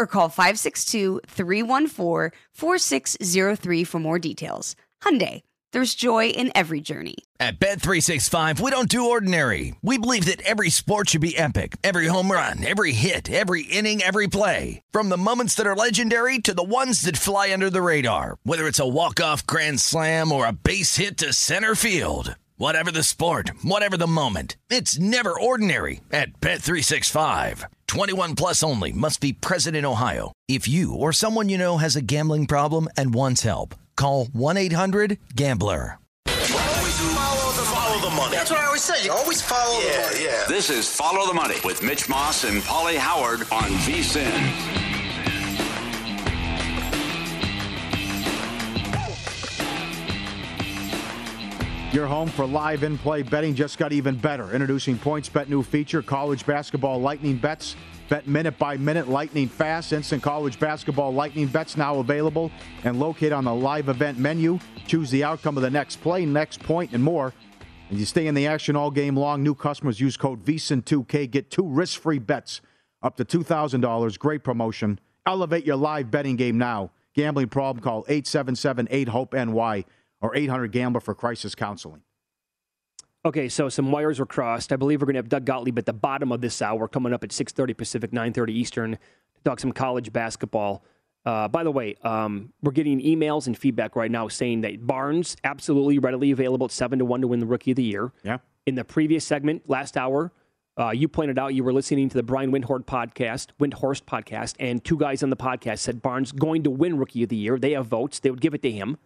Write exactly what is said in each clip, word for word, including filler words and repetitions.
or call five six two, three one four, four six zero three for more details. Hyundai, there's joy in every journey. At Bet three sixty-five, we don't do ordinary. We believe that every sport should be epic. Every home run, every hit, every inning, every play. From the moments that are legendary to the ones that fly under the radar. Whether it's a walk-off grand slam or a base hit to center field. Whatever the sport, whatever the moment, it's never ordinary at Bet three sixty-five. twenty-one plus only. Must be present in Ohio. If you or someone you know has a gambling problem and wants help, call one eight hundred gambler. Always follow the, follow the money. That's what I always say. You always follow yeah, the money. Yeah. This is Follow the Money with Mitch Moss and Polly Howard on VSiN. Your home for live in-play betting just got even better. Introducing PointsBet new feature, college basketball lightning bets. Bet minute by minute, lightning fast. Instant college basketball lightning bets now available and locate on the live event menu. Choose the outcome of the next play, next point, and more. And you stay in the action all game long. New customers use code V S I N two K. Get two risk-free bets up to two thousand dollars. Great promotion. Elevate your live betting game now. Gambling problem, call eight seven seven, eight, hope N Y. Or eight hundred gambler for crisis counseling. Okay, so some wires were crossed. I believe we're going to have Doug Gottlieb at the bottom of this hour, coming up at six thirty Pacific, nine thirty Eastern, to talk some college basketball. Uh, by the way, um, we're getting emails and feedback right now saying that Barnes, absolutely readily available at seven to one to win the Rookie of the Year. Yeah. In the previous segment, last hour, uh, you pointed out you were listening to the Brian Windhorst podcast, Windhorst podcast, and two guys on the podcast said Barnes going to win Rookie of the Year. They have votes. They would give it to him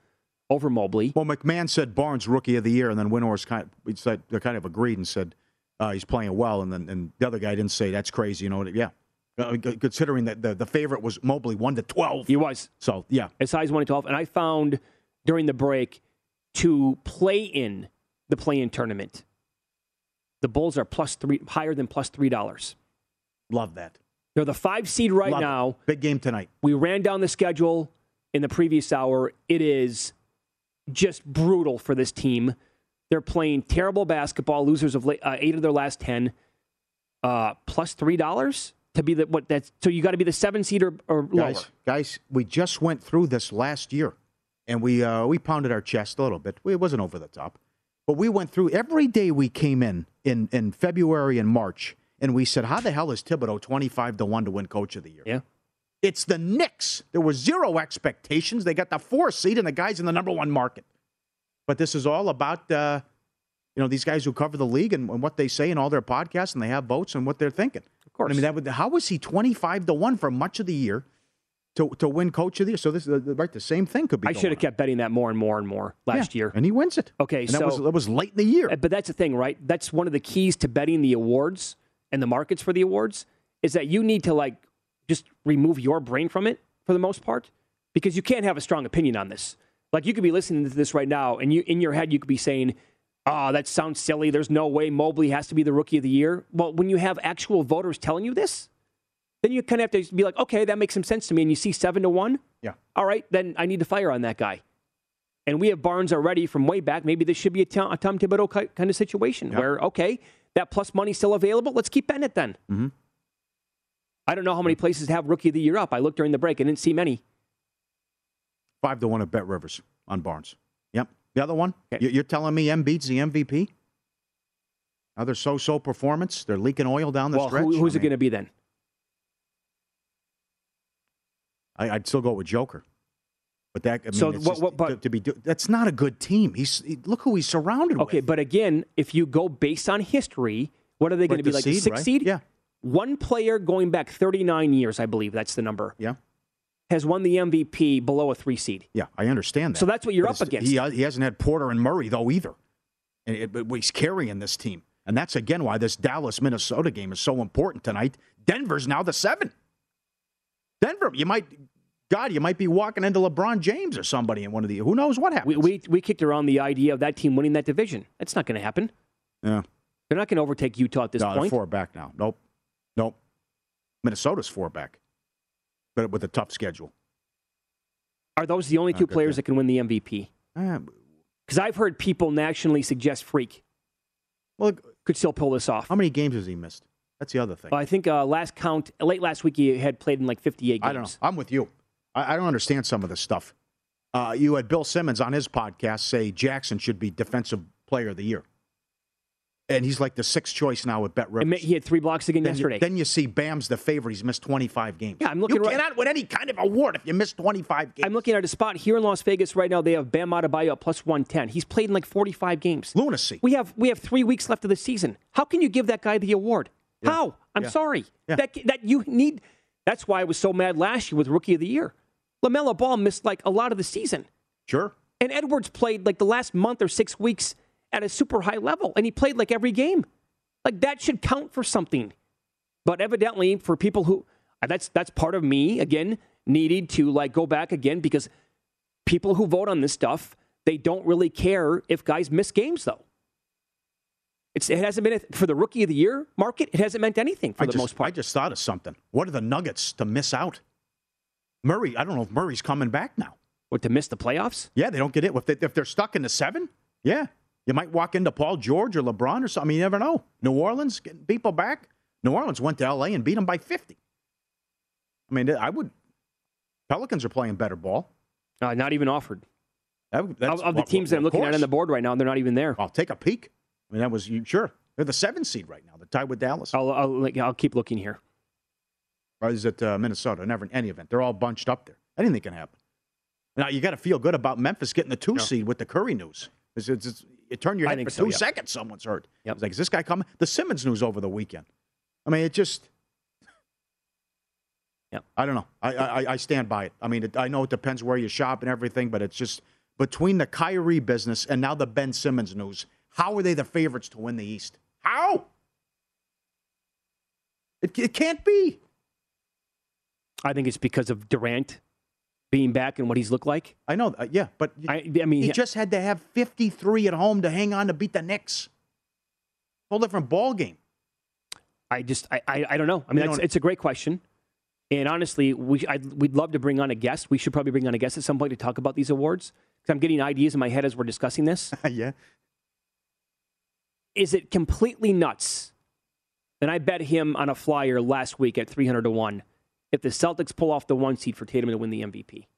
over Mobley. Well, McMahon said Barnes Rookie of the Year, and then Windhorst kind of said they kind of agreed and said uh, he's playing well, and then and the other guy didn't say that's crazy, you know? Yeah, uh, g- considering that the, the favorite was Mobley, one to twelve. He was so yeah, as high as one to twelve. And I found during the break to play in the play-in tournament, the Bulls are plus three, higher than plus three dollars. Love that. They're the five seed right Love now. It. Big game tonight. We ran down the schedule in the previous hour. It is just brutal for this team. They're playing terrible basketball, losers of late, uh, eight of their last ten, uh, plus three dollars to be the, what that's, so you got to be the seven seed or, or guys, lower. Guys, we just went through this last year and we, uh, we pounded our chest a little bit. It wasn't over the top, but we went through every day we came in, in, in February and March. And we said, how the hell is Thibodeau twenty-five to one to win coach of the year? Yeah. It's the Knicks. There were zero expectations. They got the four seed and the guys in the number one market. But this is all about uh, you know, these guys who cover the league and, and what they say in all their podcasts, and they have votes and what they're thinking. Of course. I mean, that would, how was he twenty-five to one for much of the year to to win coach of the year? So this is right. The same thing could be. I should have kept betting that more and more and more last yeah, year. And he wins it. Okay. And so that was, that was late in the year. But that's the thing, right? That's one of the keys to betting the awards and the markets for the awards is that you need to like just remove your brain from it for the most part, because you can't have a strong opinion on this. Like you could be listening to this right now and you in your head, you could be saying, oh, that sounds silly. There's no way Mobley has to be the rookie of the year. Well, when you have actual voters telling you this, then you kind of have to be like, okay, that makes some sense to me. And you see seven to one. Yeah. All right. Then I need to fire on that guy. And we have Barnes already from way back. Maybe this should be a Tom, a Tom Thibodeau kind of situation yeah. where, okay, that plus money's still available. Let's keep betting it then. Mm-hmm. I don't know how many places have rookie of the year up. I looked during the break and didn't see many. Five to one at Bet Rivers on Barnes. Yep. The other one, okay. You're telling me Embiid's the M V P? Other so-so performance? They're leaking oil down the well, stretch? Well, who, who's I mean, it going to be then? I, I'd still go with Joker. But that, I mean, so what, just, what, but, to, to be, that's not a good team. He's he, Look who he's surrounded okay, with. Okay, but again, if you go based on history, what are they going to be, the like seed, the sixth right? seed? Yeah. One player going back thirty-nine years, I believe that's the number. Yeah. Has won the M V P below a three seed. Yeah, I understand that. So that's what you're but up against. He, he hasn't had Porter and Murray, though, either. And it, but he's carrying this team. And that's, again, why this Dallas-Minnesota game is so important tonight. Denver's now the seven. Denver, you might, God, you might be walking into LeBron James or somebody in one of the, who knows what happens. We we, we kicked around the idea of that team winning that division. That's not going to happen. Yeah. They're not going to overtake Utah at this no, point. No, they're four back now. Nope. Nope. Minnesota's four back. But with a tough schedule. Are those the only two okay, players yeah. that can win the M V P? Because I've heard people nationally suggest Freak well, could still pull this off. How many games has he missed? That's the other thing. Well, I think uh, last count, late last week, he had played in like fifty-eight games. I don't know. I'm with you. I, I don't understand some of this stuff. Uh, you had Bill Simmons on his podcast say Jackson should be Defensive Player of the Year. And he's like the sixth choice now with Bet Rivers. He had three blocks again then yesterday. You, then you see Bam's the favorite. He's missed twenty-five games. Yeah, I'm looking you right, cannot win any kind of award if you miss twenty-five games. I'm looking at a spot here in Las Vegas right now. They have Bam Adebayo at plus one ten. He's played in like forty-five games. Lunacy. We have we have three weeks left of the season. How can you give that guy the award? Yeah. How? I'm yeah. sorry. Yeah. That that you need. That's why I was so mad last year with Rookie of the Year. LaMelo Ball missed like a lot of the season. Sure. And Edwards played like the last month or six weeks. At a super high level, and he played like every game. Like that should count for something. But evidently, for people who that's that's part of me again needed to like go back again because people who vote on this stuff they don't really care if guys miss games though. It's it hasn't been for the Rookie of the Year market. It hasn't meant anything for I the just, most part. I just thought of something. What are the Nuggets to miss out? Murray, I don't know if Murray's coming back now. What to miss the playoffs? Yeah, they don't get it if they, if they're stuck in the seven. Yeah. You might walk into Paul George or LeBron or something. You never know. New Orleans, getting people back. New Orleans went to L A and beat them by fifty. I mean, I would. Pelicans are playing better ball. Uh, not even offered. That, that's, of, of the teams well, that I'm looking course. at on the board right now, they're not even there. I'll take a peek. I mean, that was, sure. They're the seventh seed right now. They're tied with Dallas. I'll, I'll, I'll keep looking here. Or is it uh, Minnesota? Never in any event. They're all bunched up there. Anything can happen. Now, you got to feel good about Memphis getting the two no. seed with the Curry news. It's, it's, it's, it turned your head for so, two yeah. seconds, someone's hurt. Yep. It's like, is this guy coming? The Simmons news over the weekend. I mean, it just... Yep. I don't know. I, I I stand by it. I mean, it, I know it depends where you shop and everything, but it's just between the Kyrie business and now the Ben Simmons news, how are they the favorites to win the East? How? It, it can't be. I think it's because of Durant. Being back and what he's looked like. I know, uh, yeah, but I, I mean, he yeah. just had to have fifty-three at home to hang on to beat the Knicks. Whole different ball game. I just, I, I, I don't know. I mean, that's, it's a great question, and honestly, we, I, we'd love to bring on a guest. We should probably bring on a guest at some point to talk about these awards because I'm getting ideas in my head as we're discussing this. yeah. Is it completely nuts? And I bet him on a flyer last week at three hundred to one. If the Celtics pull off the one seed for Tatum to win the M V P,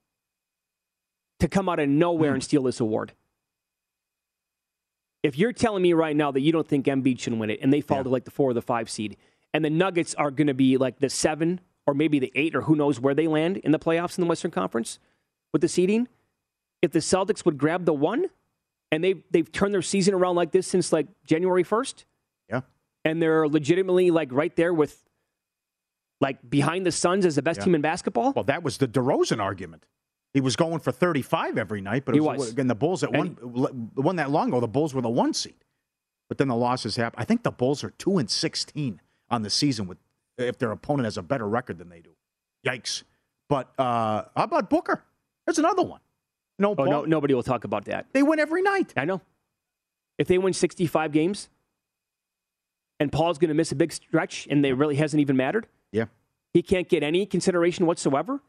to come out of nowhere and steal this award. If you're telling me right now that you don't think Embiid should win it, and they fall yeah. to like the four or the five seed, and the Nuggets are going to be like the seven or maybe the eight or who knows where they land in the playoffs in the Western Conference with the seeding, if the Celtics would grab the one and they've, they've turned their season around like this since, like, January first. Yeah. And they're legitimately, like, right there with, like, behind the Suns as the best yeah. team in basketball. Well, that was the DeRozan argument. He was going for thirty-five every night, but it was, was. again, the Bulls that won, won that long ago, the Bulls were the one seed. But then the losses happen. I think the Bulls are two and sixteen on the season with if their opponent has a better record than they do. Yikes. But uh, how about Booker? There's another one. No, oh, no, nobody will talk about that. They win every night. I know. If they win sixty-five games and Paul's going to miss a big stretch and they really hasn't even mattered, yeah, he can't get any consideration whatsoever.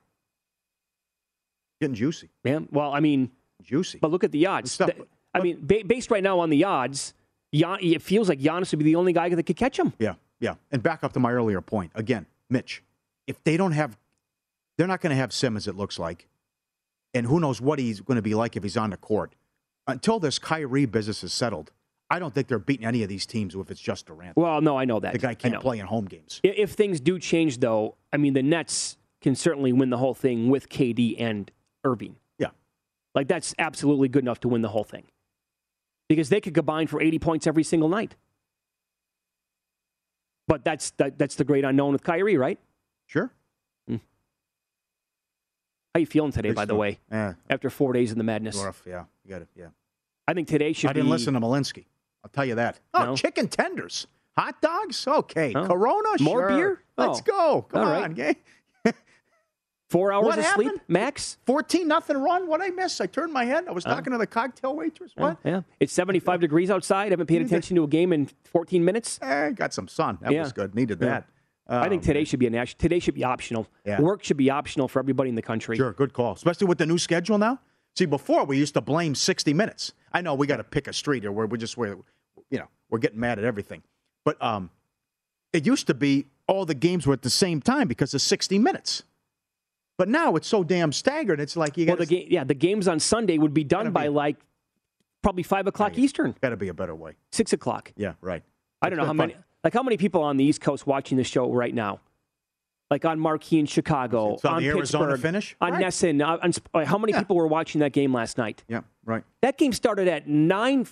Getting juicy. Yeah. Well, I mean, juicy. But look at the odds. Stuff, but, I mean, ba- based right now on the odds, Gian- it feels like Giannis would be the only guy that could catch him. Yeah. Yeah. And back up to my earlier point. Again, Mitch, if they don't have, they're not going to have Simmons, it looks like. And who knows what he's going to be like if he's on the court. Until this Kyrie business is settled, I don't think they're beating any of these teams if it's just Durant. Well, no, I know that. The guy can't play in home games. If things do change, though, I mean, the Nets can certainly win the whole thing with K D and Irving. Yeah. Like, that's absolutely good enough to win the whole thing. Because they could combine for eighty points every single night. But that's that, that's the great unknown with Kyrie, right? Sure. Mm. How you feeling today, it's by the way? Eh. After four days in the madness. Dwarf, yeah, you got it. Yeah, I think today should. I didn't be... listen to Malinsky. I'll tell you that. Oh, no. Chicken tenders, hot dogs. Okay, oh. Corona. More sure. beer. Oh. Let's go. Come All on, right. gay. Four hours what of happened? Sleep, max. Fourteen nothing run. What I miss? I turned my head. I was oh. talking to the cocktail waitress. What? Yeah, yeah. It's seventy-five yeah. degrees outside. I haven't paid attention to a game in fourteen minutes. I eh, got some sun. That yeah. was good. Needed yeah. that. Um, I think today should be a national. Today should be optional. Yeah. Work should be optional for everybody in the country. Sure, good call. Especially with the new schedule now. See, before we used to blame sixty minutes. I know we got to pick a street or where we just where, you know, we're getting mad at everything. But um, it used to be all the games were at the same time because of sixty minutes. But now it's so damn staggered. It's like you got. Well, the ga- yeah, the games on Sunday would be done by be, like probably five o'clock yeah, Eastern. Got to be a better way. Six o'clock. Yeah, right. I don't That's know how fun. many. Like, how many people on the East Coast watching the show right now? Like, on Marquee in Chicago, so on the Arizona Pittsburgh, finish? on right. Nesson. On, on, how many yeah. people were watching that game last night? Yeah, right. That game started at nine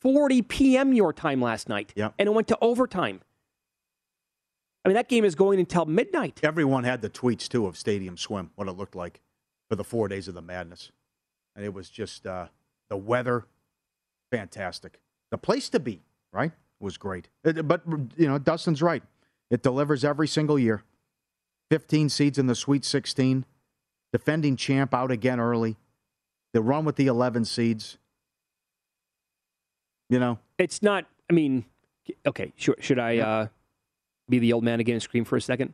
forty p.m. your time last night, yeah. and it went to overtime. I mean, that game is going until midnight. Everyone had the tweets, too, of Stadium Swim, what it looked like for the four days of the madness. And it was just uh, the weather, fantastic. The place to be, right? Was great. It, but, you know, Dustin's right. It delivers every single year. fifteen seeds in the Sweet sixteen. Defending champ out again early. They run with the eleven seeds. You know? It's not, I mean, okay, sure, should I yeah. uh, be the old man again and scream for a second?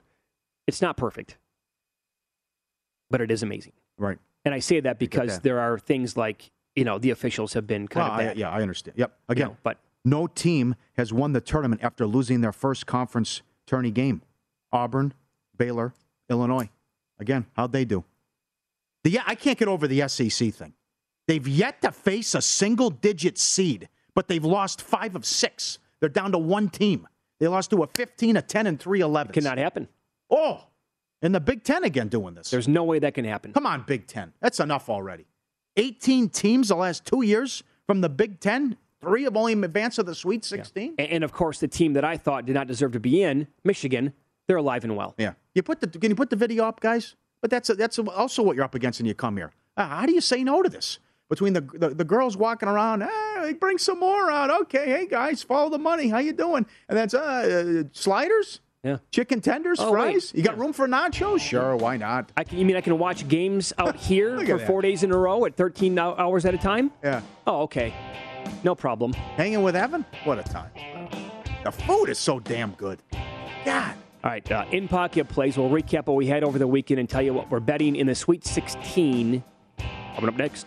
It's not perfect. But it is amazing. Right. And I say that because that. there are things like, you know, the officials have been kind well, of bad. I, yeah, I understand. Yep. Again. You know, but. No team has won the tournament after losing their first conference tourney game. Auburn, Baylor, Illinois. Again, how'd they do? The, yeah, I can't get over the S E C thing. They've yet to face a single-digit seed, but they've lost five of six. They're down to one team. They lost to a fifteen, a ten, and three eleven. It cannot happen. Oh, and the Big Ten again doing this. There's no way that can happen. Come on, Big Ten. That's enough already. eighteen teams the last two years from the Big Ten. Three have only advanced to the Sweet sixteen. Yeah. And, of course, the team that I thought did not deserve to be in, Michigan, they're alive and well. Yeah. You put the Can you put the video up, guys? But that's a, that's also what you're up against when you come here. Uh, how do you say no to this? Between the the, the girls walking around, hey, bring some more out. Okay, hey, guys, follow the money. How you doing? And that's uh, uh, sliders, yeah, chicken tenders, oh, fries. Wait. You got yeah. room for nachos? Sure, why not? I can, you mean I can watch games out here for that. four days in a row at thirteen hours at a time? Yeah. Oh, okay. No problem. Hanging with Evan? What a time. The food is so damn good. God. All right, uh, in pocket plays. We'll recap what we had over the weekend and tell you what we're betting in the Sweet sixteen. Coming up next.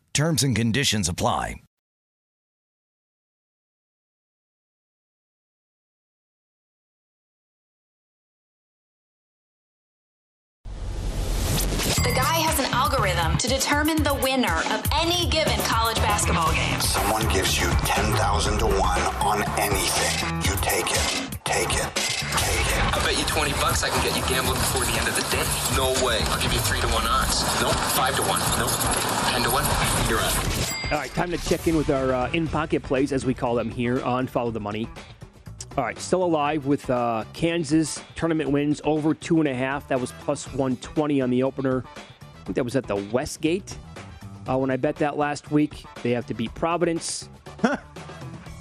Terms and conditions apply. The guy has an algorithm to determine the winner of any given college basketball game. Someone gives you ten thousand to one on anything. You take it. Take it. Take it. I bet you twenty bucks I can get you gambling before the end of the day. No way. I'll give you three to one odds. Nope. Five to one. Nope. Ten to one. You're out. All right. Time to check in with our uh, in-pocket plays, as we call them here on Follow the Money. All right. Still alive with uh, Kansas tournament wins over two and a half. That was plus one twenty on the opener. I think that was at the Westgate. Uh, when I bet that last week, they have to beat Providence.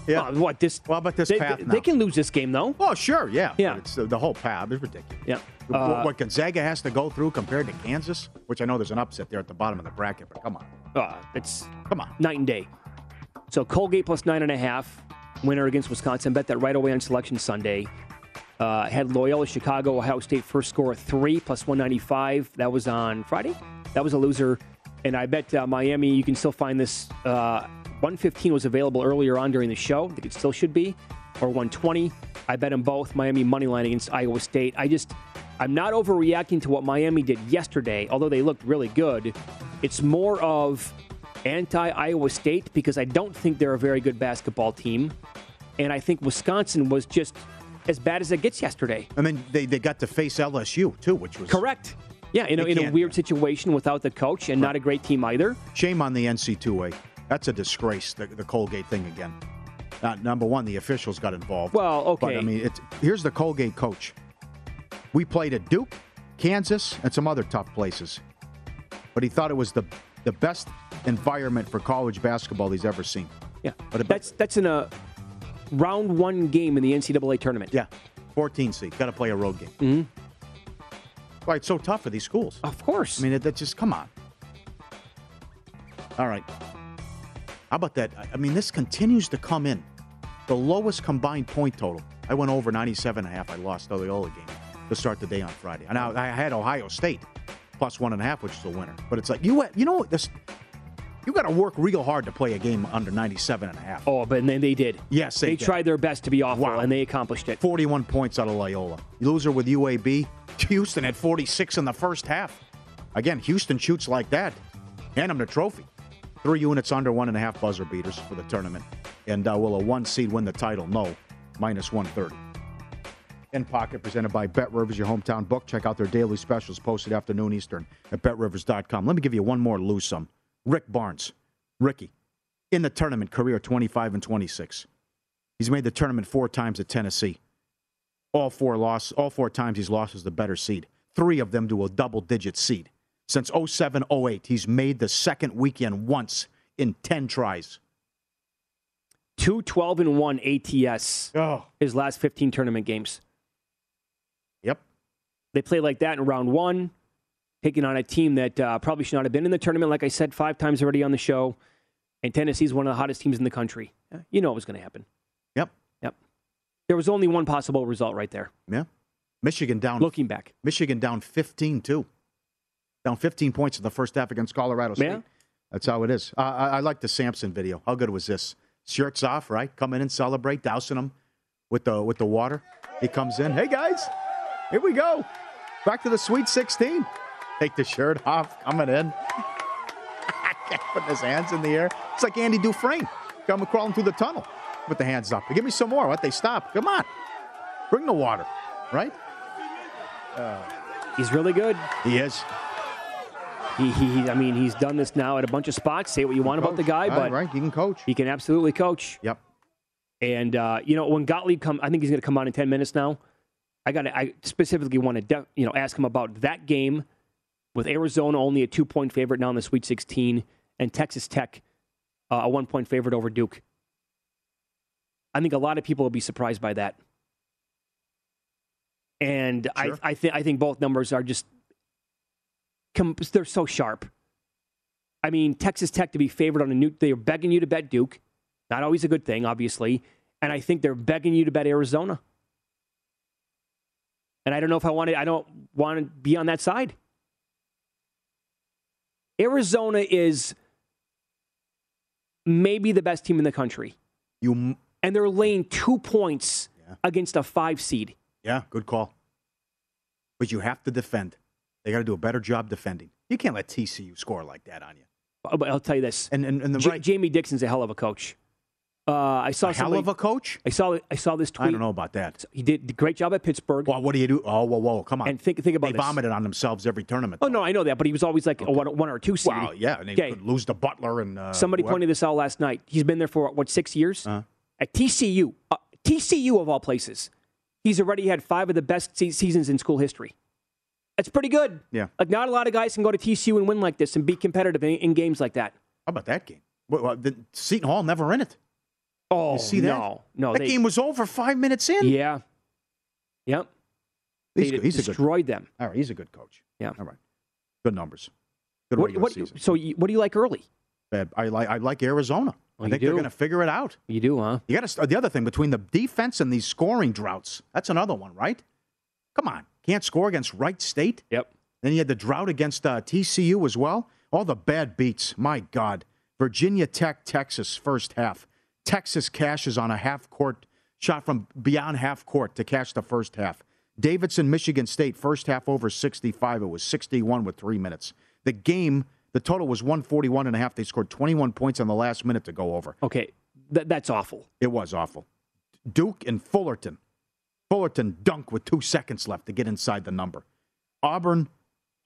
Yeah. Oh, what this? Well, about this they, path. They, they can lose this game, though. Oh, sure, yeah. Yeah. It's the, the whole path is ridiculous. Yeah. Uh, what, what Gonzaga has to go through compared to Kansas, which I know there's an upset there at the bottom of the bracket, but come on. Uh, it's come on. Night and day. So Colgate plus nine and a half, winner against Wisconsin. Bet that right away on Selection Sunday. Uh, had Loyola Chicago, Ohio State first score three plus one ninety-five. That was on Friday. That was a loser. And I bet uh, Miami. You can still find this. Uh, one fifteen was available earlier on during the show. I think it still should be. Or one twenty. I bet them both. Miami moneyline against Iowa State. I just, I'm not overreacting to what Miami did yesterday, although they looked really good. It's more of anti-Iowa State because I don't think they're a very good basketball team. And I think Wisconsin was just as bad as it gets yesterday. I mean, they, they got to face L S U, too, which was... Correct. Yeah, in a, in a weird situation without the coach and right. Not a great team either. Shame on the N C double A. That's a disgrace, the, the Colgate thing again. Uh, number one, the officials got involved. Well, okay. But, I mean, it's, here's the Colgate coach. We played at Duke, Kansas, and some other tough places. But he thought it was the the best environment for college basketball he's ever seen. Yeah, but that's, that's in a round one game in the N C double A tournament. Yeah, fourteen seed. Got to play a road game. Mm-hmm. Why, it's so tough for these schools. Of course. I mean, that just, come on. All right. How about that? I mean, this continues to come in. The lowest combined point total. I went over ninety-seven and a half. I lost the Loyola game to start the day on Friday. And I, I had Ohio State plus one and a half, which is a winner. But it's like, you you know, this you got to work real hard to play a game under ninety-seven and a half. Oh, but then they did. Yes, they, they did. They tried their best to be awful, wow. and they accomplished it. forty-one points out of Loyola. Loser with U A B. Houston had forty-six in the first half. Again, Houston shoots like that. Hand them the trophy. Three units under, one and a half buzzer beaters for the tournament. And uh, will a one seed win the title? No. minus one thirty. In Pocket, presented by Bet Rivers, your hometown book. Check out their daily specials posted afternoon Eastern at bet rivers dot com. Let me give you one more lose some. Rick Barnes. Ricky. In the tournament, career twenty-five and twenty-six. He's made the tournament four times at Tennessee. All four loss, all four times he's lost as the better seed. Three of them to a double-digit seed. Since oh seven oh eight, he's made the second weekend once in ten tries. two twelve and one A T S oh. his last fifteen tournament games. Yep. They play like that in round one, taking on a team that uh, probably should not have been in the tournament, like I said, five times already on the show. And Tennessee's one of the hottest teams in the country. You know it was going to happen. Yep. Yep. There was only one possible result right there. Yeah. Michigan down. Looking back. Michigan down fifteen, too. Down fifteen points in the first half against Colorado State. Yeah. That's how it is. I, I, I like the Sampson video. How good was this? Shirts off, right? Come in and celebrate, dousing them with the with the water. He comes in. Hey, guys, here we go. Back to the Sweet sixteen. Take the shirt off, coming in. Putting his hands in the air. It's like Andy Dufresne. Come crawling through the tunnel with the hands up. Give me some more. What? They stop. Come on. Bring the water, right? Uh, He's really good. He is. He, he, I mean, he's done this now at a bunch of spots. Say what you want about the guy, but right, he can coach. He can absolutely coach. Yep. And uh, you know, when Gottlieb comes, I think he's going to come on in ten minutes now. I got, I specifically want to, de- you know, ask him about that game with Arizona, only a two-point favorite now in the Sweet sixteen, and Texas Tech, uh, a one-point favorite over Duke. I think a lot of people will be surprised by that. And sure. I, I think, I think both numbers are just. Com- they're so sharp. I mean, Texas Tech to be favored on a new... They're begging you to bet Duke. Not always a good thing, obviously. And I think they're begging you to bet Arizona. And I don't know if I want to... I don't want to be on that side. Arizona is maybe the best team in the country. You m- And they're laying two points yeah. against a five seed. Yeah, good call. But you have to defend. They got to do a better job defending. You can't let T C U score like that on you. But I'll tell you this. And, and, and the J- right. Jamie Dixon's a hell of a coach. Uh, I saw a somebody, hell of a coach? I saw I saw this tweet. I don't know about that. He did a great job at Pittsburgh. Well, what do you do? Oh, whoa, whoa, come on. And think think about they this. They vomited on themselves every tournament. Though. Oh, no, I know that, but he was always like okay. a one, one or two seed. Wow, yeah, and they okay. could lose to Butler. and uh, Somebody whoever. pointed this out last night. He's been there for, what, six years? Uh-huh. At T C U. Uh, T C U, of all places. He's already had five of the best se- seasons in school history. That's pretty good. Yeah. Like, not a lot of guys can go to T C U and win like this and be competitive in, in games like that. How about that game? Well, the Seton Hall never in it. Oh, you see no. That, no, that they, game was over five minutes in. Yeah. Yep. He's, they he's destroyed them. All right, he's a good coach. Yeah. All right. Good numbers. Good what, regular what, season. So you, what do you like early? Bad. I like I like Arizona. Well, I think they're going to figure it out. You do, huh? You got to. The other thing, between the defense and these scoring droughts, that's another one, right? Come on. Can't score against Wright State. Yep. Then you had the drought against uh, T C U as well. All the bad beats. My God. Virginia Tech, Texas, first half. Texas cashes on a half court shot from beyond half court to cash the first half. Davidson, Michigan State, first half over sixty-five. It was sixty-one with three minutes. The game, the total was one forty-one and a half. They scored twenty-one points on the last minute to go over. Okay. Th- that's awful. It was awful. Duke and Fullerton. Fullerton dunk with two seconds left to get inside the number. Auburn,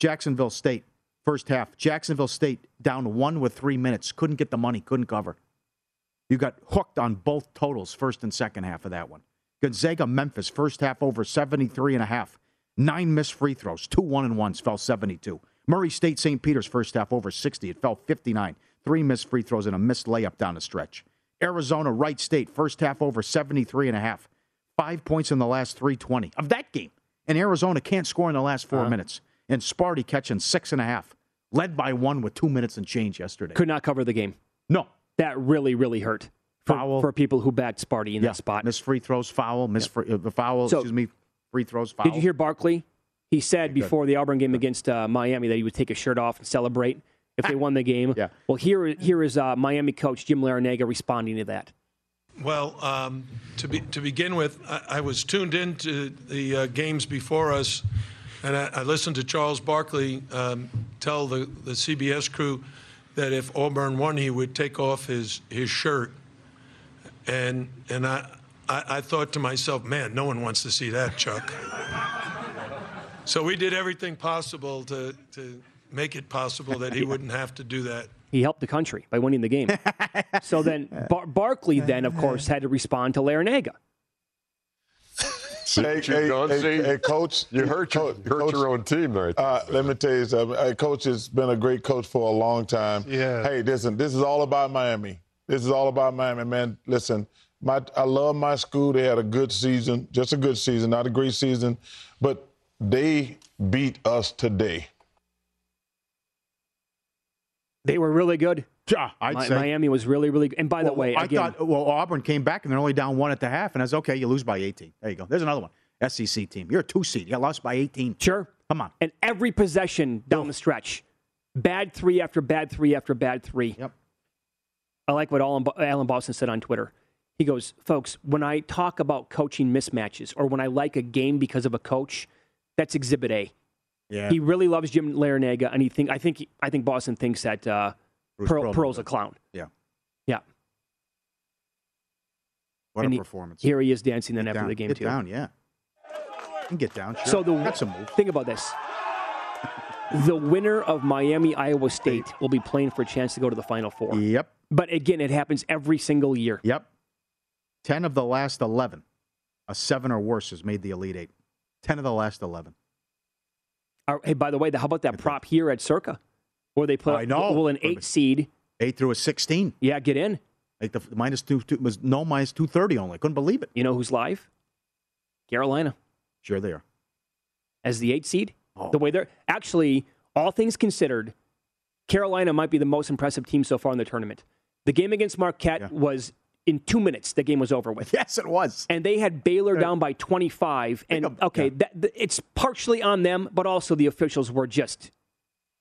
Jacksonville State, first half. Jacksonville State down one with three minutes. Couldn't get the money, couldn't cover. You got hooked on both totals, first and second half of that one. Gonzaga, Memphis, first half over seventy-three and a half. Nine missed free throws, two one-and-ones, fell seventy-two. Murray State, Saint Peter's, first half over sixty. It fell fifty-nine. Three missed free throws and a missed layup down the stretch. Arizona, Wright State, first half over seventy-three and a half. Five points in the last three twenty of that game. And Arizona can't score in the last four uh-huh. minutes. And Sparty catching six and a half. Led by one with two minutes and change yesterday. Could not cover the game. No. That really, really hurt. For, foul. For people who backed Sparty in yeah. that spot. Missed free throws, foul. Missed yeah. free, uh, foul, so, excuse me, free throws, foul. Did you hear Barkley? He said yeah, before the Auburn game yeah. against uh, Miami that he would take his shirt off and celebrate. if they won the game. Yeah. Well, here here is uh, Miami coach Jim Larinaga responding to that. Well, um, to be, to begin with, I, I was tuned into the uh, games before us, and I, I listened to Charles Barkley um, tell the, the C B S crew that if Auburn won, he would take off his, his shirt. And and I, I I thought to myself, man, no one wants to see that, Chuck. So we did everything possible to, to make it possible that he yeah. wouldn't have to do that. He helped the country by winning the game. So then Bar- Barkley then, of course, had to respond to Larinaga. Hey, hey, hey, hey, Coach, you hurt, your, you hurt coach, your own team right there. Uh, let me tell you something. Hey, Coach has been a great coach for a long time. Yeah. Hey, listen, this is all about Miami. This is all about Miami, man. Listen, my I love my school. They had a good season, just a good season, not a great season. But they beat us today. They were really good. Yeah, I'd my, say. Miami was really, really good. And by well, the way, I again, thought, well, Auburn came back and they're only down one at the half. And I was, okay, you lose by eighteen. There you go. There's another one. S E C team. You're a two seed. You lost by eighteen. Sure. Come on. And every possession down Oof. the stretch, bad three after bad three after bad three. Yep. I like what Alan Boston said on Twitter. He goes, folks, when I talk about coaching mismatches or when I like a game because of a coach, that's Exhibit A. Yeah. He really loves Jim Larinaga, and he think I think I think Boston thinks that uh, Pearl, Pearl's a clown. Yeah, yeah. What and a performance! He, here he is dancing then get after down, the game get too. Get down, yeah. And get down. Sure. So the that's a move. Think about this: the winner of Miami Iowa State will be playing for a chance to go to the Final Four. Yep. But again, it happens every single year. Yep. Ten of the last eleven, a seven or worse has made the Elite Eight. Ten of the last eleven. Our, hey, by the way, the, how about that prop here at Circa, where they play? I know. Well, an eight seed, eight through a sixteen. Yeah, get in. Like the minus two, two was no minus two thirty only. Couldn't believe it. You know who's live? Carolina. Sure, they are. As the eight seed, oh. the way they're actually, all things considered, Carolina might be the most impressive team so far in the tournament. The game against Marquette yeah. was in two minutes. The game was over with. Yes, it was. And they had Baylor yeah. down by twenty-five. And of, okay, yeah. that, th- it's partially on them, but also the officials were just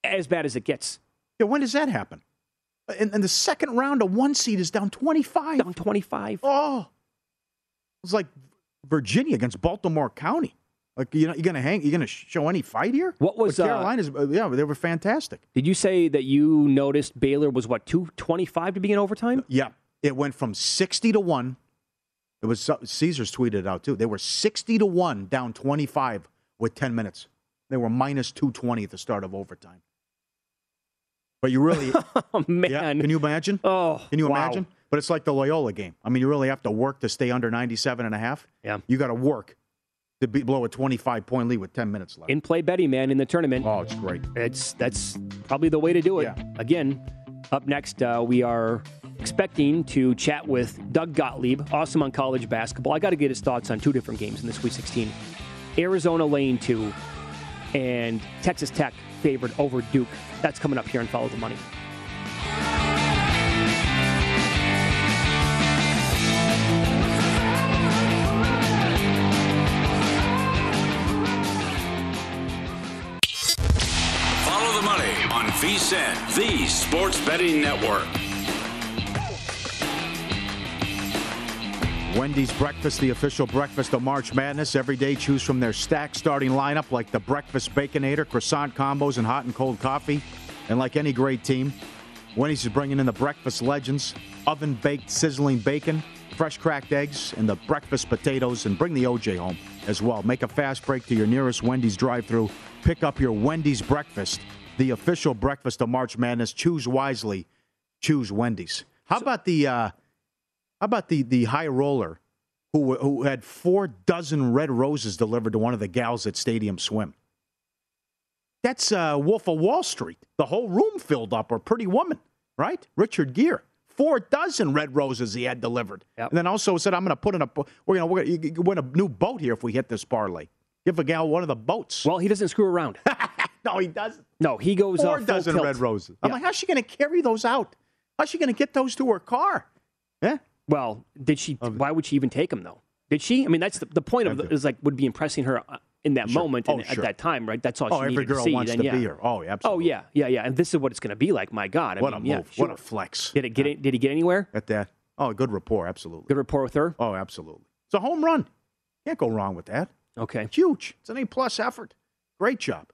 as bad as it gets. Yeah, when does that happen? And, and the second round, a one seed is down twenty-five. Down twenty-five. Oh, it was like Virginia against Baltimore County. Like, you know, you're gonna hang. You're gonna show any fight here. What was but Carolina's? Uh, yeah, they were fantastic. Did you say that you noticed Baylor was what two twenty-five to be in overtime? Yeah, it went from sixty to one. It was Caesars tweeted it out too. They were sixty to one down twenty-five with ten minutes. They were minus two twenty at the start of overtime. But you really, oh, man, yeah, can you imagine? Oh, can you wow. imagine? But it's like the Loyola game. I mean, you really have to work to stay under ninety-seven and a half. Yeah, you got to work to be, blow a twenty-five point lead with ten minutes left. In play betting, man, in the tournament. Oh, it's great. It's that's probably the way to do it. Yeah. Again, up next, uh, we are expecting to chat with Doug Gottlieb, awesome on college basketball. I got to get his thoughts on two different games in this Week sixteen. Arizona laying two and Texas Tech favored over Duke. That's coming up here on Follow the Money. VSiN, the sports betting network. Wendy's Breakfast, the official breakfast of March Madness. Every day, choose from their stacked starting lineup like the Breakfast Baconator, croissant combos, and hot and cold coffee. And like any great team, Wendy's is bringing in the breakfast legends, oven-baked sizzling bacon, fresh cracked eggs, and the breakfast potatoes, and bring the O J home as well. Make a fast break to your nearest Wendy's drive-thru. Pick up your Wendy's Breakfast, the official breakfast of March Madness. Choose wisely. Choose Wendy's. How so, about the uh, how about the the high roller who who had four dozen red roses delivered to one of the gals at Stadium Swim? That's uh, Wolf of Wall Street. The whole room filled up, or Pretty Woman, right? Richard Gere. Four dozen red roses he had delivered, yep. and then also said, "I'm going to put in a we're going to win a new boat here if we hit this parlay. Give a gal one of the boats." Well, he doesn't screw around. No, he doesn't. No, he goes Four uh, full dozen tilt. Red roses. I'm yeah. like, how's she going to carry those out? How's she going to get those to her car? Yeah. Well, did she? Why would she even take them though? Did she? I mean, that's the, the point of it. Is like would be impressing her in that sure. moment oh, and sure. at that time, right? That's all oh, she needed to see. Oh, every girl wants then, to yeah. be her. Oh, absolutely. Oh, yeah, yeah, yeah. And this is what it's going to be like. My God. I what mean, a move. Yeah, sure. What a flex. Did it get? It, did he get anywhere? At that. Oh, good rapport. Absolutely. Good rapport with her? Oh, absolutely. It's a home run. Can't go wrong with that. Okay. It's huge. It's an A-plus effort. Great job.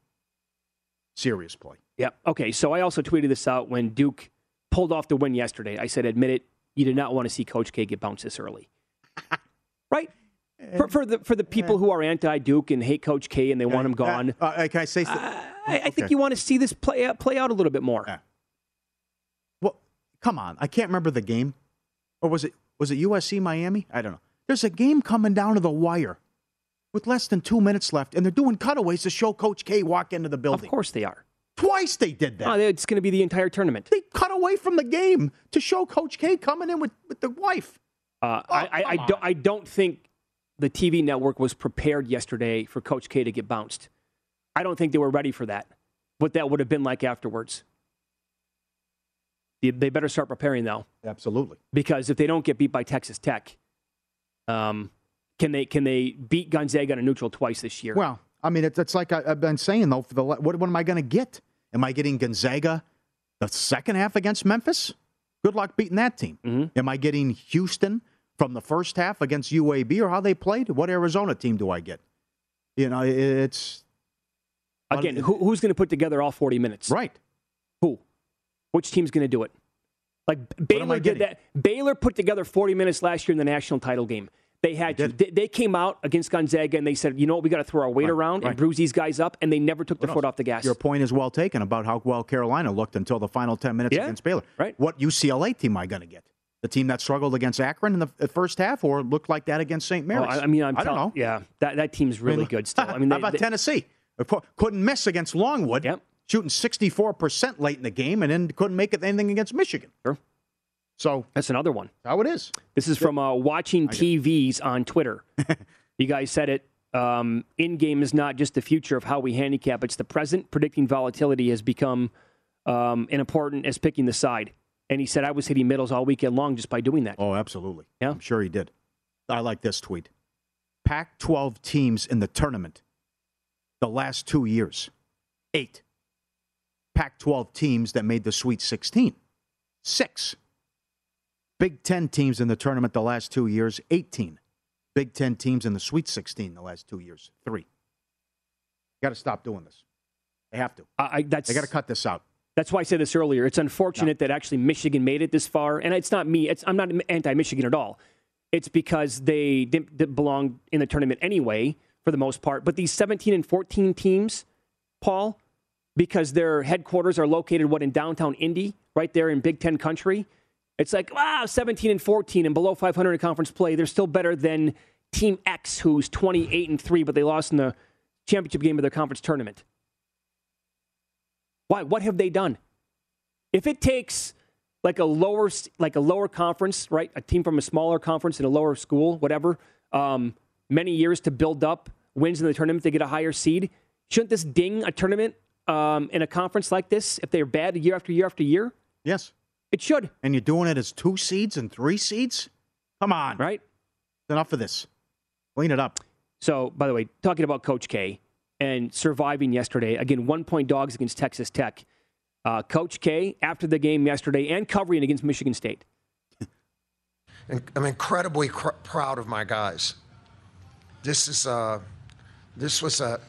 Serious play. Yeah. Okay, so I also tweeted this out when Duke pulled off the win yesterday. I said, admit it, you did not want to see Coach K get bounced this early. Right? For, for the for the people who are anti-Duke and hate Coach K and they want him gone. Uh, uh, can I say something? I, I okay. think you want to see this play out, play out a little bit more. Yeah. Well, come on. I can't remember the game. Or was it was it U S C Miami? I don't know. There's a game coming down to the wire with less than two minutes left, and they're doing cutaways to show Coach K walk into the building. Of course they are. Twice they did that. Oh, it's going to be the entire tournament. They cut away from the game to show Coach K coming in with, with the wife. Uh, oh, I, I, I, don't, I don't think the T V network was prepared yesterday for Coach K to get bounced. I don't think they were ready for that, what that would have been like afterwards. They better start preparing, though. Absolutely. Because if they don't get beat by Texas Tech, um, can they can they beat Gonzaga on a neutral twice this year? Well, I mean, it's, it's like I, I've been saying, though, for the what, what am I going to get? Am I getting Gonzaga the second half against Memphis? Good luck beating that team. Mm-hmm. Am I getting Houston from the first half against U A B or how they played? What Arizona team do I get? You know, it's... Again, who, who's going to put together all forty minutes? Right. Who? Which team's going to do it? Like, Baylor did that. Baylor put together forty minutes last year in the national title game. They had to. They, they came out against Gonzaga, and they said, you know what, we got to throw our weight right, around right. and bruise these guys up, and they never took what their else? foot off the gas. Your point is well taken about how well Carolina looked until the final ten minutes yeah, against Baylor. Right. What U C L A team am I going to get? The team that struggled against Akron in the first half or looked like that against Saint Mary's? Oh, I, I mean, I'm I don't tell- know. Yeah, that, that team's really I mean, good still. I mean, they, how about they, Tennessee? Of course, couldn't miss against Longwood, yep. shooting sixty-four percent late in the game, and then couldn't make it anything against Michigan. Sure. So that's another one. How it is. This is from uh, watching T Vs on Twitter. You guys said it. Um, in-game is not just the future of how we handicap. It's the present. Predicting volatility has become um, as important as picking the side. And he said, I was hitting middles all weekend long just by doing that. Oh, absolutely. Yeah, I'm sure he did. I like this tweet. Pac twelve teams in the tournament the last two years. Eight. Pac twelve teams that made the Sweet sixteen. Six. Big Ten teams in the tournament the last two years, eighteen. Big Ten teams in the Sweet sixteen the last two years, three. Got to stop doing this. They have to. Uh, I, that's, they got to cut this out. That's why I said this earlier. It's unfortunate no. that actually Michigan made it this far, and it's not me. It's, I'm not anti-Michigan at all. It's because they didn't, didn't belong in the tournament anyway, for the most part. But these seventeen and fourteen teams, Paul, because their headquarters are located, what, in downtown Indy, right there in Big Ten country, it's like, wow, seventeen and fourteen and below five hundred in conference play. They're still better than Team X, who's twenty-eight and three, but they lost in the championship game of their conference tournament. Why? What have they done? If it takes like a lower, like a lower conference, right, a team from a smaller conference in a lower school, whatever, um, many years to build up wins in the tournament, they get a higher seed. Shouldn't this ding a tournament um, in a conference like this if they're bad year after year after year? Yes. It should. And you're doing it as two seeds and three seeds? Come on. Right? Enough of this. Clean it up. So, by the way, talking about Coach K and surviving yesterday, again, one-point dogs against Texas Tech. Uh, Coach K, after the game yesterday, and covering against Michigan State. I'm incredibly cr- proud of my guys. This is uh, this was a,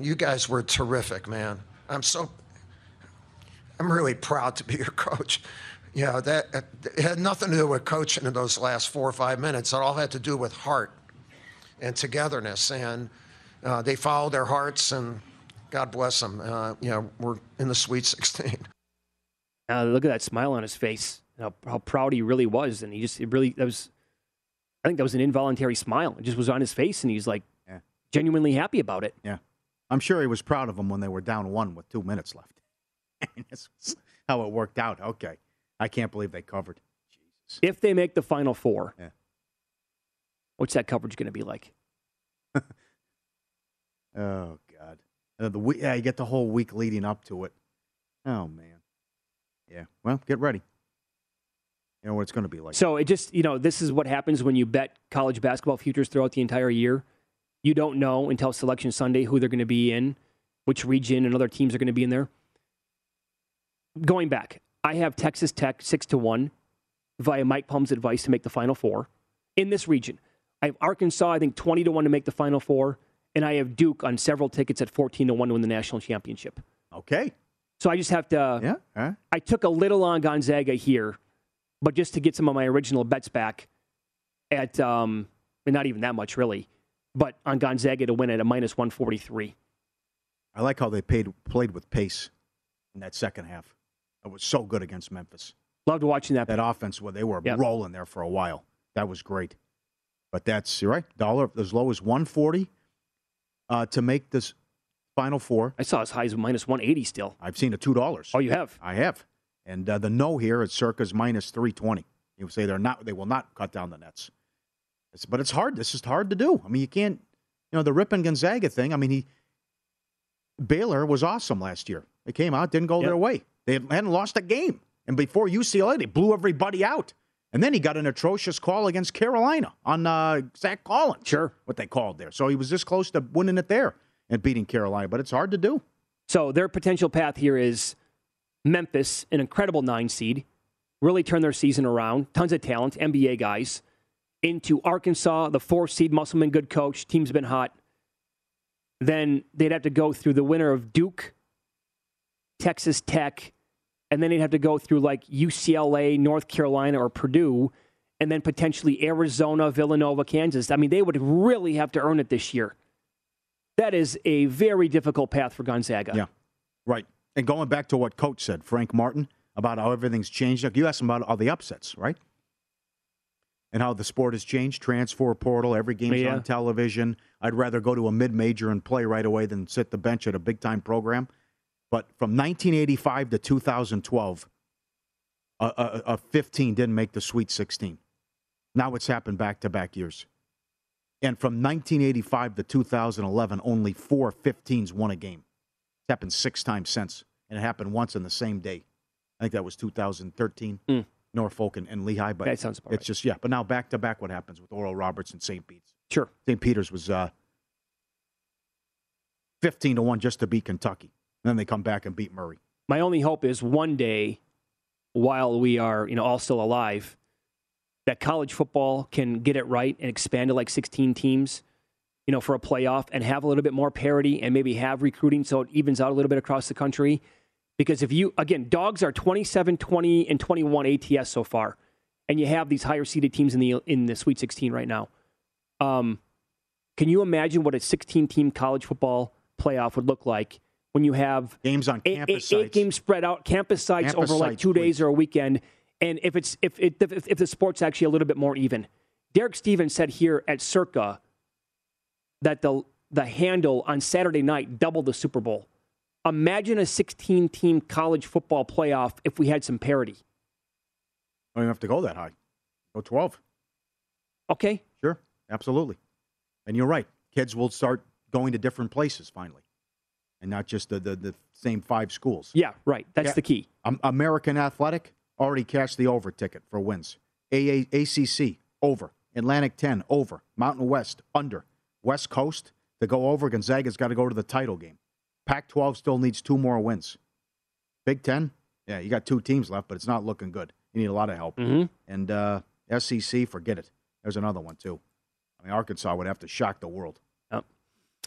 you guys were terrific, man. I'm so, I'm really proud to be your coach. You know, that it had nothing to do with coaching in those last four or five minutes. It all had to do with heart and togetherness. And uh, they followed their hearts, and God bless them. Uh, you know, we're in the Sweet sixteen. Uh, look at that smile on his face, how, how proud he really was. And he just, it really, that was, I think that was an involuntary smile. It just was on his face, and he's like yeah. genuinely happy about it. Yeah. I'm sure he was proud of them when they were down one with two minutes left. And that's how it worked out. Okay. I can't believe they covered. Jesus. If they make the Final Four, yeah. what's that coverage going to be like? oh, God. Uh, the week, yeah, you get the whole week leading up to it. Oh, man. Yeah. Well, get ready. You know what it's going to be like. So, it just, you know, this is what happens when you bet college basketball futures throughout the entire year. You don't know until Selection Sunday who they're going to be in, which region and other teams are going to be in there. Going back, I have Texas Tech six to one via Mike Palm's advice to make the Final Four in this region. I have Arkansas, I think, twenty to one to make the Final Four, and I have Duke on several tickets at fourteen to one to win the national championship. Okay. So I just have to... Yeah. Right. I took a little on Gonzaga here, but just to get some of my original bets back at... um, not even that much, really, but on Gonzaga to win at a minus one forty-three. I like how they paid, played with pace in that second half. It was so good against Memphis. Loved watching that. That offense where they were yep. rolling there for a while. That was great. But that's, you're right, dollar as low as one forty uh, to make this Final Four. I saw as high as minus one eighty still. I've seen a two dollars. Oh, you have? I have. And uh, the no here at circa's minus three twenty. You would say they're not, they will not cut down the Nets. It's, but it's hard. This is hard to do. I mean, you can't, you know, the Rip and Gonzaga thing. I mean, he, Baylor was awesome last year. They came out, didn't go yep. their way. They hadn't lost a game. And before U C L A, they blew everybody out. And then he got an atrocious call against Carolina on uh, Zach Collins. Sure. What they called there. So he was this close to winning it there and beating Carolina. But it's hard to do. So their potential path here is Memphis, an incredible nine seed. Really turn their season around. Tons of talent. N B A guys. Into Arkansas, the four seed, Musselman, good coach. Team's been hot. Then they'd have to go through the winner of Duke, Texas Tech, and then they'd have to go through like U C L A, North Carolina, or Purdue, and then potentially Arizona, Villanova, Kansas. I mean, they would really have to earn it this year. That is a very difficult path for Gonzaga. Yeah, right. And going back to what Coach said, Frank Martin, about how everything's changed. Like you asked him about all the upsets, right? And how the sport has changed, transfer portal, every game's yeah. on television. I'd rather go to a mid-major and play right away than sit the bench at a big-time program. But from nineteen eighty-five to two thousand twelve, a, a, a fifteen didn't make the Sweet sixteen. Now it's happened back-to-back years. And from nineteen eighty-five to two thousand eleven, only four fifteens won a game. It's happened six times since, and it happened once on the same day. I think that was two thousand thirteen. Mm. Norfolk and, and Lehigh, but that sounds about it's right. just, yeah. But now back to back, what happens with Oral Roberts and Saint Pete's? Sure. Saint Peter's was uh, fifteen to one just to beat Kentucky. And then they come back and beat Murray. My only hope is one day, while we are, you know, all still alive, that college football can get it right and expand to like sixteen teams, you know, for a playoff and have a little bit more parity and maybe have recruiting so it evens out a little bit across the country. Because if you, again, dogs are twenty-seven, twenty, and twenty-one A T S so far, and you have these higher-seeded teams in the in the Sweet sixteen right now. Um, can you imagine what a sixteen-team college football playoff would look like when you have games on campus eight, sites, eight games spread out, campus sites campus over like two sites, days please. Or a weekend, and if it's if it if, if the sport's actually a little bit more even. Derek Stevens said here at Circa that the the handle on Saturday night doubled the Super Bowl. Imagine a sixteen-team college football playoff if we had some parity. I don't have to go that high. Go twelve. Okay. Sure. Absolutely. And you're right. Kids will start going to different places finally, and not just the the, the same five schools. Yeah, right. That's yeah. the key. Um, American Athletic already cashed the over ticket for wins. A A C C, over. Atlantic ten, over. Mountain West, under. West Coast, to go over. Gonzaga's got to go to the title game. Pac twelve still needs two more wins. Big Ten, yeah, you got two teams left, but it's not looking good. You need a lot of help. Mm-hmm. And uh, S E C, forget it. There's another one, too. I mean, Arkansas would have to shock the world. Yep.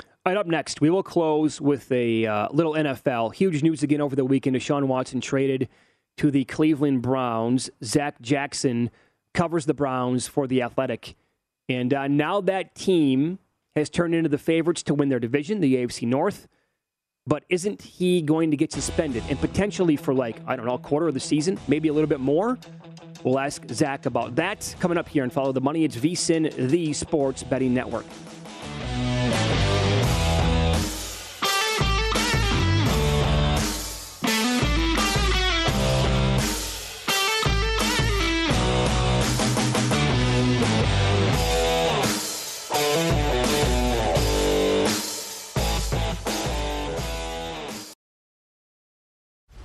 All right, up next, we will close with a uh, little N F L. Huge news again over the weekend. Deshaun Watson traded to the Cleveland Browns. Zach Jackson covers the Browns for The Athletic. And uh, now that team has turned into the favorites to win their division, the A F C North. But isn't he going to get suspended? And potentially for like, I don't know, a quarter of the season, maybe a little bit more? We'll ask Zach about that. Coming up here and Follow the Money, it's VSiN, the sports betting network.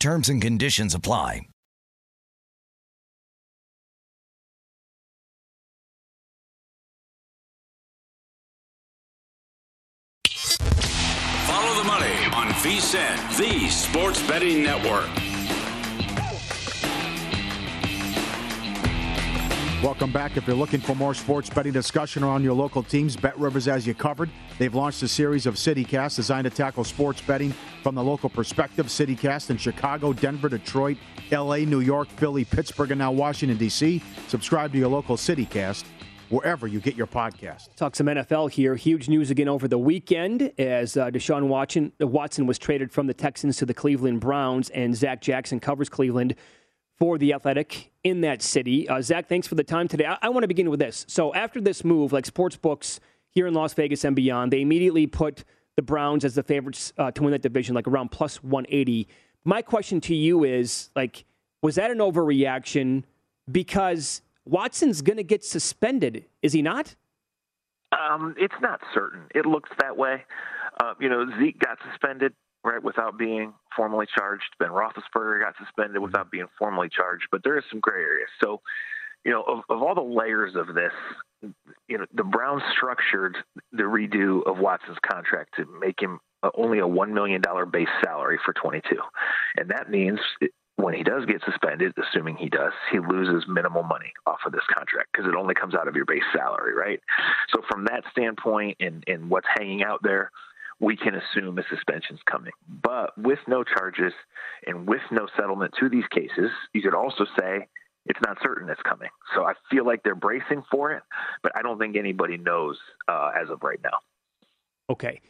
Terms and conditions apply. Follow the money on VSiN, the sports betting network. Welcome back. If you're looking for more sports betting discussion around your local teams, Bet Rivers has you covered. They've launched a series of CityCasts designed to tackle sports betting from the local perspective. CityCast in Chicago, Denver, Detroit, L A, New York, Philly, Pittsburgh, and now Washington, D C. Subscribe to your local CityCast wherever you get your podcast. Talk some N F L here. Huge news again over the weekend as uh, Deshaun Watson, Watson was traded from the Texans to the Cleveland Browns, and Zach Jackson covers Cleveland for The Athletic in that city. Uh, Zach, thanks for the time today. I, I want to begin with this. So after this move, like sports books here in Las Vegas and beyond, they immediately put the Browns as the favorites uh, to win that division, like around plus one eighty. My question to you is, like, was that an overreaction? Because Watson's going to get suspended, is he not? Um, it's not certain. It looks that way. Uh, you know, Zeke got suspended, right, without being formally charged. Ben Roethlisberger got suspended without being formally charged, but there is some gray area. So, you know, of, of all the layers of this, you know, the Browns structured the redo of Watson's contract to make him only a one million dollars base salary for twenty-two. And that means when he does get suspended, assuming he does, he loses minimal money off of this contract because it only comes out of your base salary, right? So from that standpoint and, and what's hanging out there, we can assume a suspension's coming. But with no charges and with no settlement to these cases, you could also say it's not certain it's coming. So I feel like they're bracing for it, but I don't think anybody knows uh, as of right now. Okay.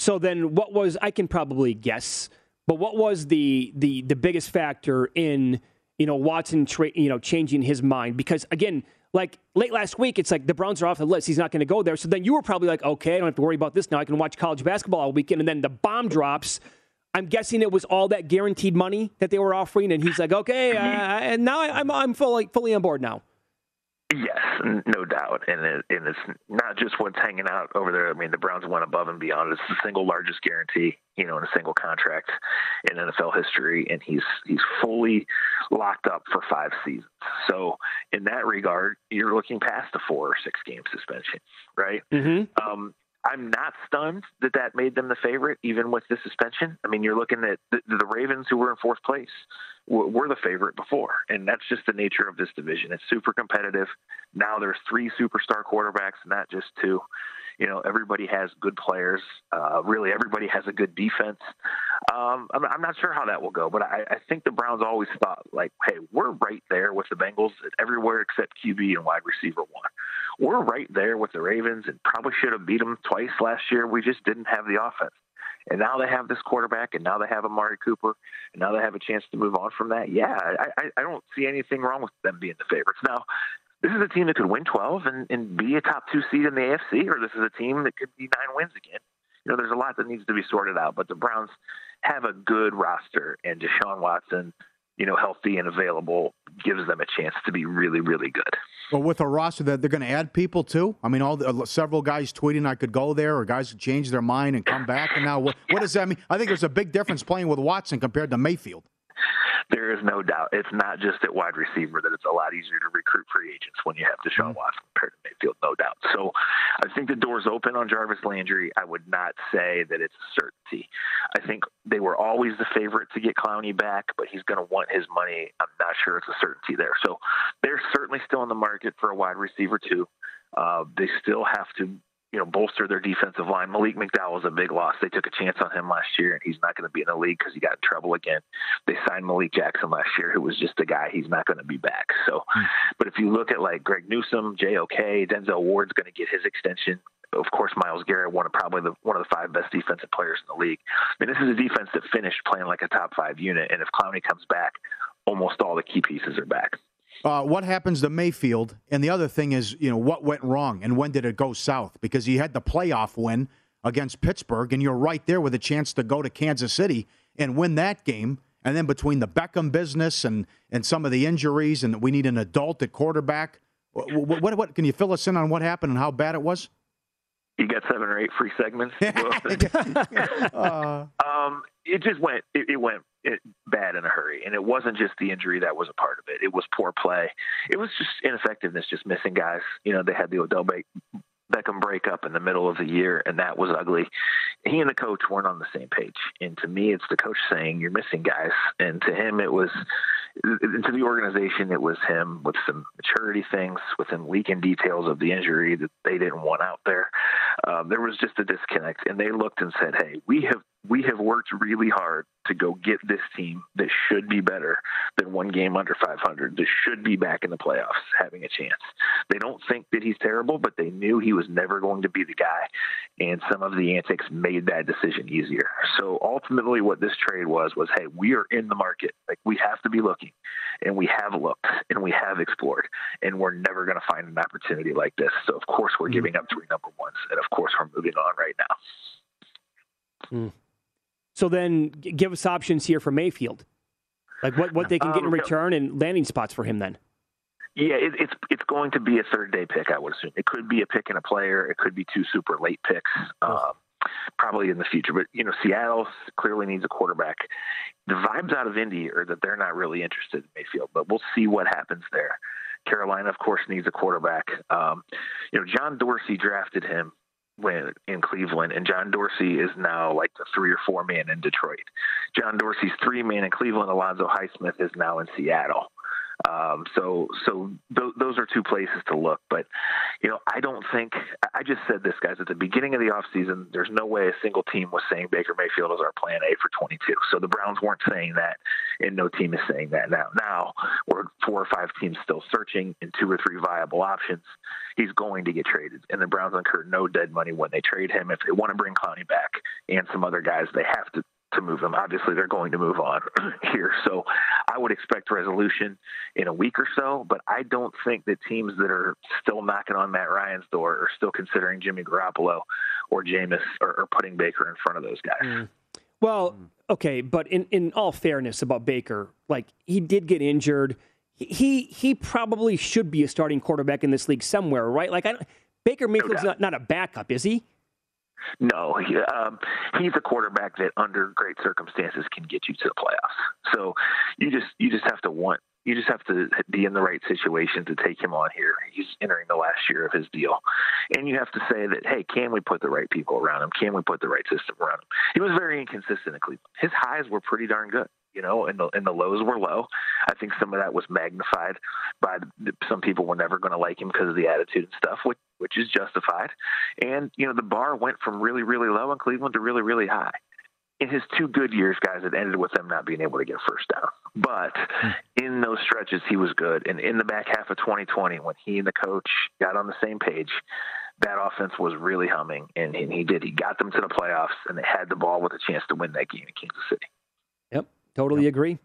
So then what was, I can probably guess, but what was the the, the biggest factor in, you know, Watson tra- you know, changing his mind? Because, again, like, late last week, it's like the Browns are off the list. He's not going to go there. So then you were probably like, okay, I don't have to worry about this now. I can watch college basketball all weekend. And then the bomb drops. I'm guessing it was all that guaranteed money that they were offering. And he's like, okay, uh, and now I'm I'm fully, fully on board now. Yes, no doubt. And, it, and it's not just what's hanging out over there. I mean, the Browns went above and beyond. It's the single largest guarantee, you know, in a single contract in N F L history. And he's he's fully locked up for five seasons. So in that regard, you're looking past a four or six game suspension, right? Mm-hmm. Um, I'm not stunned that that made them the favorite, even with the suspension. I mean, you're looking at the, the Ravens, who were in fourth place, were the favorite before. And that's just the nature of this division. It's super competitive. Now there's three superstar quarterbacks, not just two. You know, everybody has good players. Uh, really, everybody has a good defense. Um, I'm, I'm not sure how that will go, but I, I think the Browns always thought, like, hey, we're right there with the Bengals everywhere except Q B and wide receiver one. We're right there with the Ravens and probably should have beat them twice last year. We just didn't have the offense. And now they have this quarterback, and now they have Amari Cooper, and now they have a chance to move on from that. Yeah, I, I don't see anything wrong with them being the favorites. Now, this is a team that could win twelve and, and be a top two seed in the A F C, or this is a team that could be nine wins again. You know, there's a lot that needs to be sorted out, but the Browns have a good roster, and Deshaun Watson, you know, healthy and available, gives them a chance to be really, really good. Well, with a roster that they're going to add people to, I mean, all the, several guys tweeting I could go there, or guys who change their mind and come back. And now, what, what does that mean? I think there's a big difference playing with Watson compared to Mayfield. There is no doubt. It's not just at wide receiver that it's a lot easier to recruit free agents when you have Deshaun Watson compared to Mayfield, no doubt. So I think the door's open on Jarvis Landry. I would not say that it's a certainty. I think they were always the favorite to get Clowney back, but he's going to want his money. I'm not sure it's a certainty there. So they're certainly still in the market for a wide receiver, too. Uh, they still have to, you know, bolster their defensive line. Malik McDowell is a big loss. They took a chance on him last year, and he's not going to be in the league because he got in trouble again. They signed Malik Jackson last year, who was just a guy. He's not going to be back. So, but if you look at like Greg Newsome, J O K, Denzel Ward's going to get his extension. Of course, Myles Garrett, one of probably the, one of the five best defensive players in the league. I mean, this is a defense that finished playing like a top five unit, and if Clowney comes back, almost all the key pieces are back. Uh, what happens to Mayfield? And the other thing is, you know, what went wrong and when did it go south? Because he had the playoff win against Pittsburgh, and you're right there with a chance to go to Kansas City and win that game. And then between the Beckham business and, and some of the injuries, and we need an adult at quarterback. What, what, what can you fill us in on what happened and how bad it was? You got seven or eight free segments. uh, um, it just went. It, it went it, bad in a hurry, and it wasn't just the injury that was a part of it. It was poor play. It was just ineffectiveness, just missing guys. You know, they had the Odell Beckham breakup in the middle of the year, and that was ugly. He and the coach weren't on the same page, and to me, it's the coach saying you're missing guys, and to him, it was. To the organization, it was him with some maturity things, with him leaking details of the injury that they didn't want out there. Um, there was just a disconnect, and they looked and said, hey, we have we have worked really hard to go get this team that should be better than one game under five hundred, that should be back in the playoffs, having a chance. They don't think that he's terrible, but they knew he was never going to be the guy, and some of the antics made that decision easier. So ultimately what this trade was was, hey, we are in the market. Like, we have to be looking. And we have looked, and we have explored, and we're never going to find an opportunity like this. So, of course, we're giving up three number ones, and, of course, we're moving on right now. Mm. So then give us options here for Mayfield, like what, what they can get um, in return and landing spots for him then. Yeah, it, it's it's going to be a third-day pick, I would assume. It could be a pick and a player. It could be two super late picks. Oh. Um Probably in the future. But, you know, Seattle clearly needs a quarterback. The vibes out of Indy are that they're not really interested in Mayfield, but we'll see what happens there. Carolina, of course, needs a quarterback. Um, you know, John Dorsey drafted him when in Cleveland, and John Dorsey is now like the three or four man in Detroit. John Dorsey's three man in Cleveland, Alonzo Highsmith, is now in Seattle. Um, so, so th- those are two places to look, but, you know, I don't think, I just said this, guys, at the beginning of the off season, there's no way a single team was saying Baker Mayfield is our plan A for twenty-two. So the Browns weren't saying that, and no team is saying that now. Now we're four or five teams still searching and two or three viable options. He's going to get traded, and the Browns incur no dead money when they trade him. If they want to bring Clowney back and some other guys, they have to to move them. Obviously, they're going to move on here. So I would expect resolution in a week or so, but I don't think that teams that are still knocking on Matt Ryan's door are still considering Jimmy Garoppolo or Jameis or, or putting Baker in front of those guys. Mm. Well, okay, but in, in all fairness about Baker, like, he did get injured. he he probably should be a starting quarterback in this league somewhere, right? Like, I don't, Baker Mayfield's no not, not a backup, is he? No, he, um, he's a quarterback that under great circumstances can get you to the playoffs. So you just you just have to want you just have to be in the right situation to take him on here. He's entering the last year of his deal, and you have to say that, hey, can we put the right people around him? Can we put the right system around him? He was very inconsistent in Cleveland. His highs were pretty darn good. You know, and the and the lows were low. I think some of that was magnified by the, some people were never going to like him because of the attitude and stuff, which which is justified. And you know, the bar went from really really low in Cleveland to really really high. In his two good years, guys, it ended with them not being able to get first down. But in those stretches, he was good. And in the back half of twenty twenty, when he and the coach got on the same page, that offense was really humming, and, and he did. He got them to the playoffs, and they had the ball with a chance to win that game in Kansas City. Yep. Totally agree.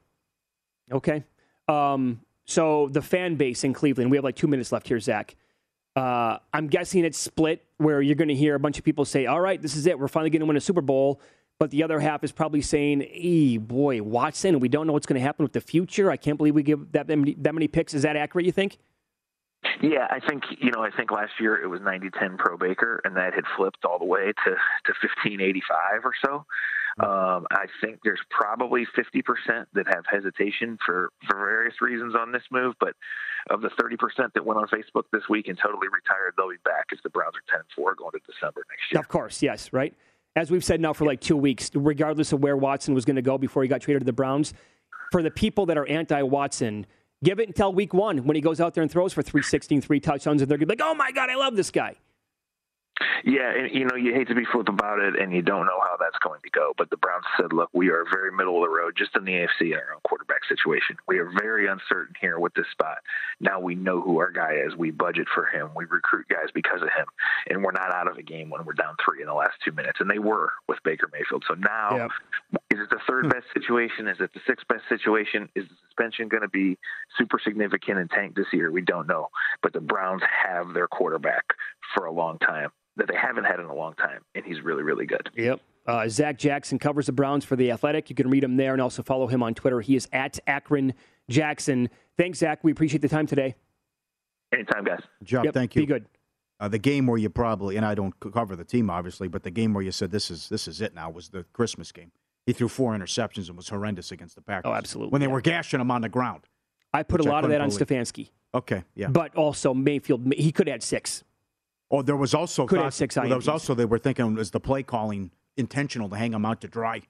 Okay. Um, so the fan base in Cleveland, we have like two minutes left here, Zach. Uh, I'm guessing it's split where you're going to hear a bunch of people say, all right, this is it. We're finally going to win a Super Bowl. But the other half is probably saying, "E boy, Watson, we don't know what's going to happen with the future. I can't believe we give that, that many picks." Is that accurate, you think? Yeah, I think, you know, I think last year it was ninety ten pro Baker, and that had flipped all the way to, to fifteen eighty-five or so. Um, I think there's probably fifty percent that have hesitation for, for various reasons on this move, but of the thirty percent that went on Facebook this week and totally retired, they'll be back if the Browns are ten and four going to December next year. Of course, yes, right? As we've said now for like two weeks, regardless of where Watson was going to go before he got traded to the Browns, for the people that are anti-Watson, give it until week one when he goes out there and throws for three sixteen, three touchdowns, and they're going to be like, oh, my God, I love this guy. Yeah, and, you know, you hate to be flip about it, and you don't know how that's going to go. But the Browns said, look, we are very middle of the road, just in the A F C, in our own quarterback situation. We are very uncertain here with this spot. Now we know who our guy is. We budget for him. We recruit guys because of him. And we're not out of a game when we're down three in the last two minutes. And they were with Baker Mayfield. So now, yep. Is it the third best situation? Is it the sixth best situation? Is the suspension going to be super significant and tank this year? We don't know. But the Browns have their quarterback for a long time that they haven't had in a long time, and he's really, really good. Yep. Uh, Zach Jackson covers the Browns for The Athletic. You can read him there and also follow him on Twitter. He is at Akron Jackson. Thanks, Zach. We appreciate the time today. Anytime, guys. Job, yep, thank you. Be good. Uh, the game where you probably, and I don't cover the team, obviously, but the game where you said this is this is it now was the Christmas game. He threw four interceptions and was horrendous against the Packers. Oh, absolutely. When they yeah. were gashing him on the ground. I put a lot of that on Stefanski. Okay, yeah. But also Mayfield, he could have had six. Oh, there was also could thought, six well, there was also they were thinking was the play calling intentional to hang him out to dry?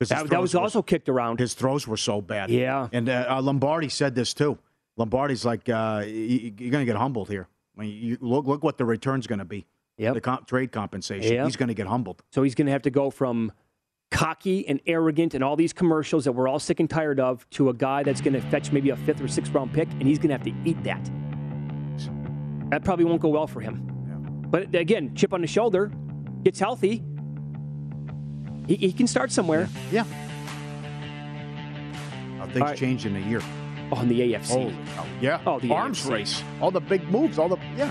That, that was also were, kicked around. His throws were so bad. Yeah, and uh, Lombardi said this too. Lombardi's like, uh, you, you're going to get humbled here. I mean, you, look look what the return's going to be. Yeah, the comp, trade compensation. Yep. He's going to get humbled. So he's going to have to go from cocky and arrogant and all these commercials that we're all sick and tired of to a guy that's going to fetch maybe a fifth or sixth round pick, and he's going to have to eat that. That probably won't go well for him. But again, chip on the shoulder, gets healthy. He, he can start somewhere. Yeah. yeah. Uh, things right. changed in a year. Oh, in the A F C. Holy cow. Yeah. Oh, the arms A F C race. All the big moves. All the yeah.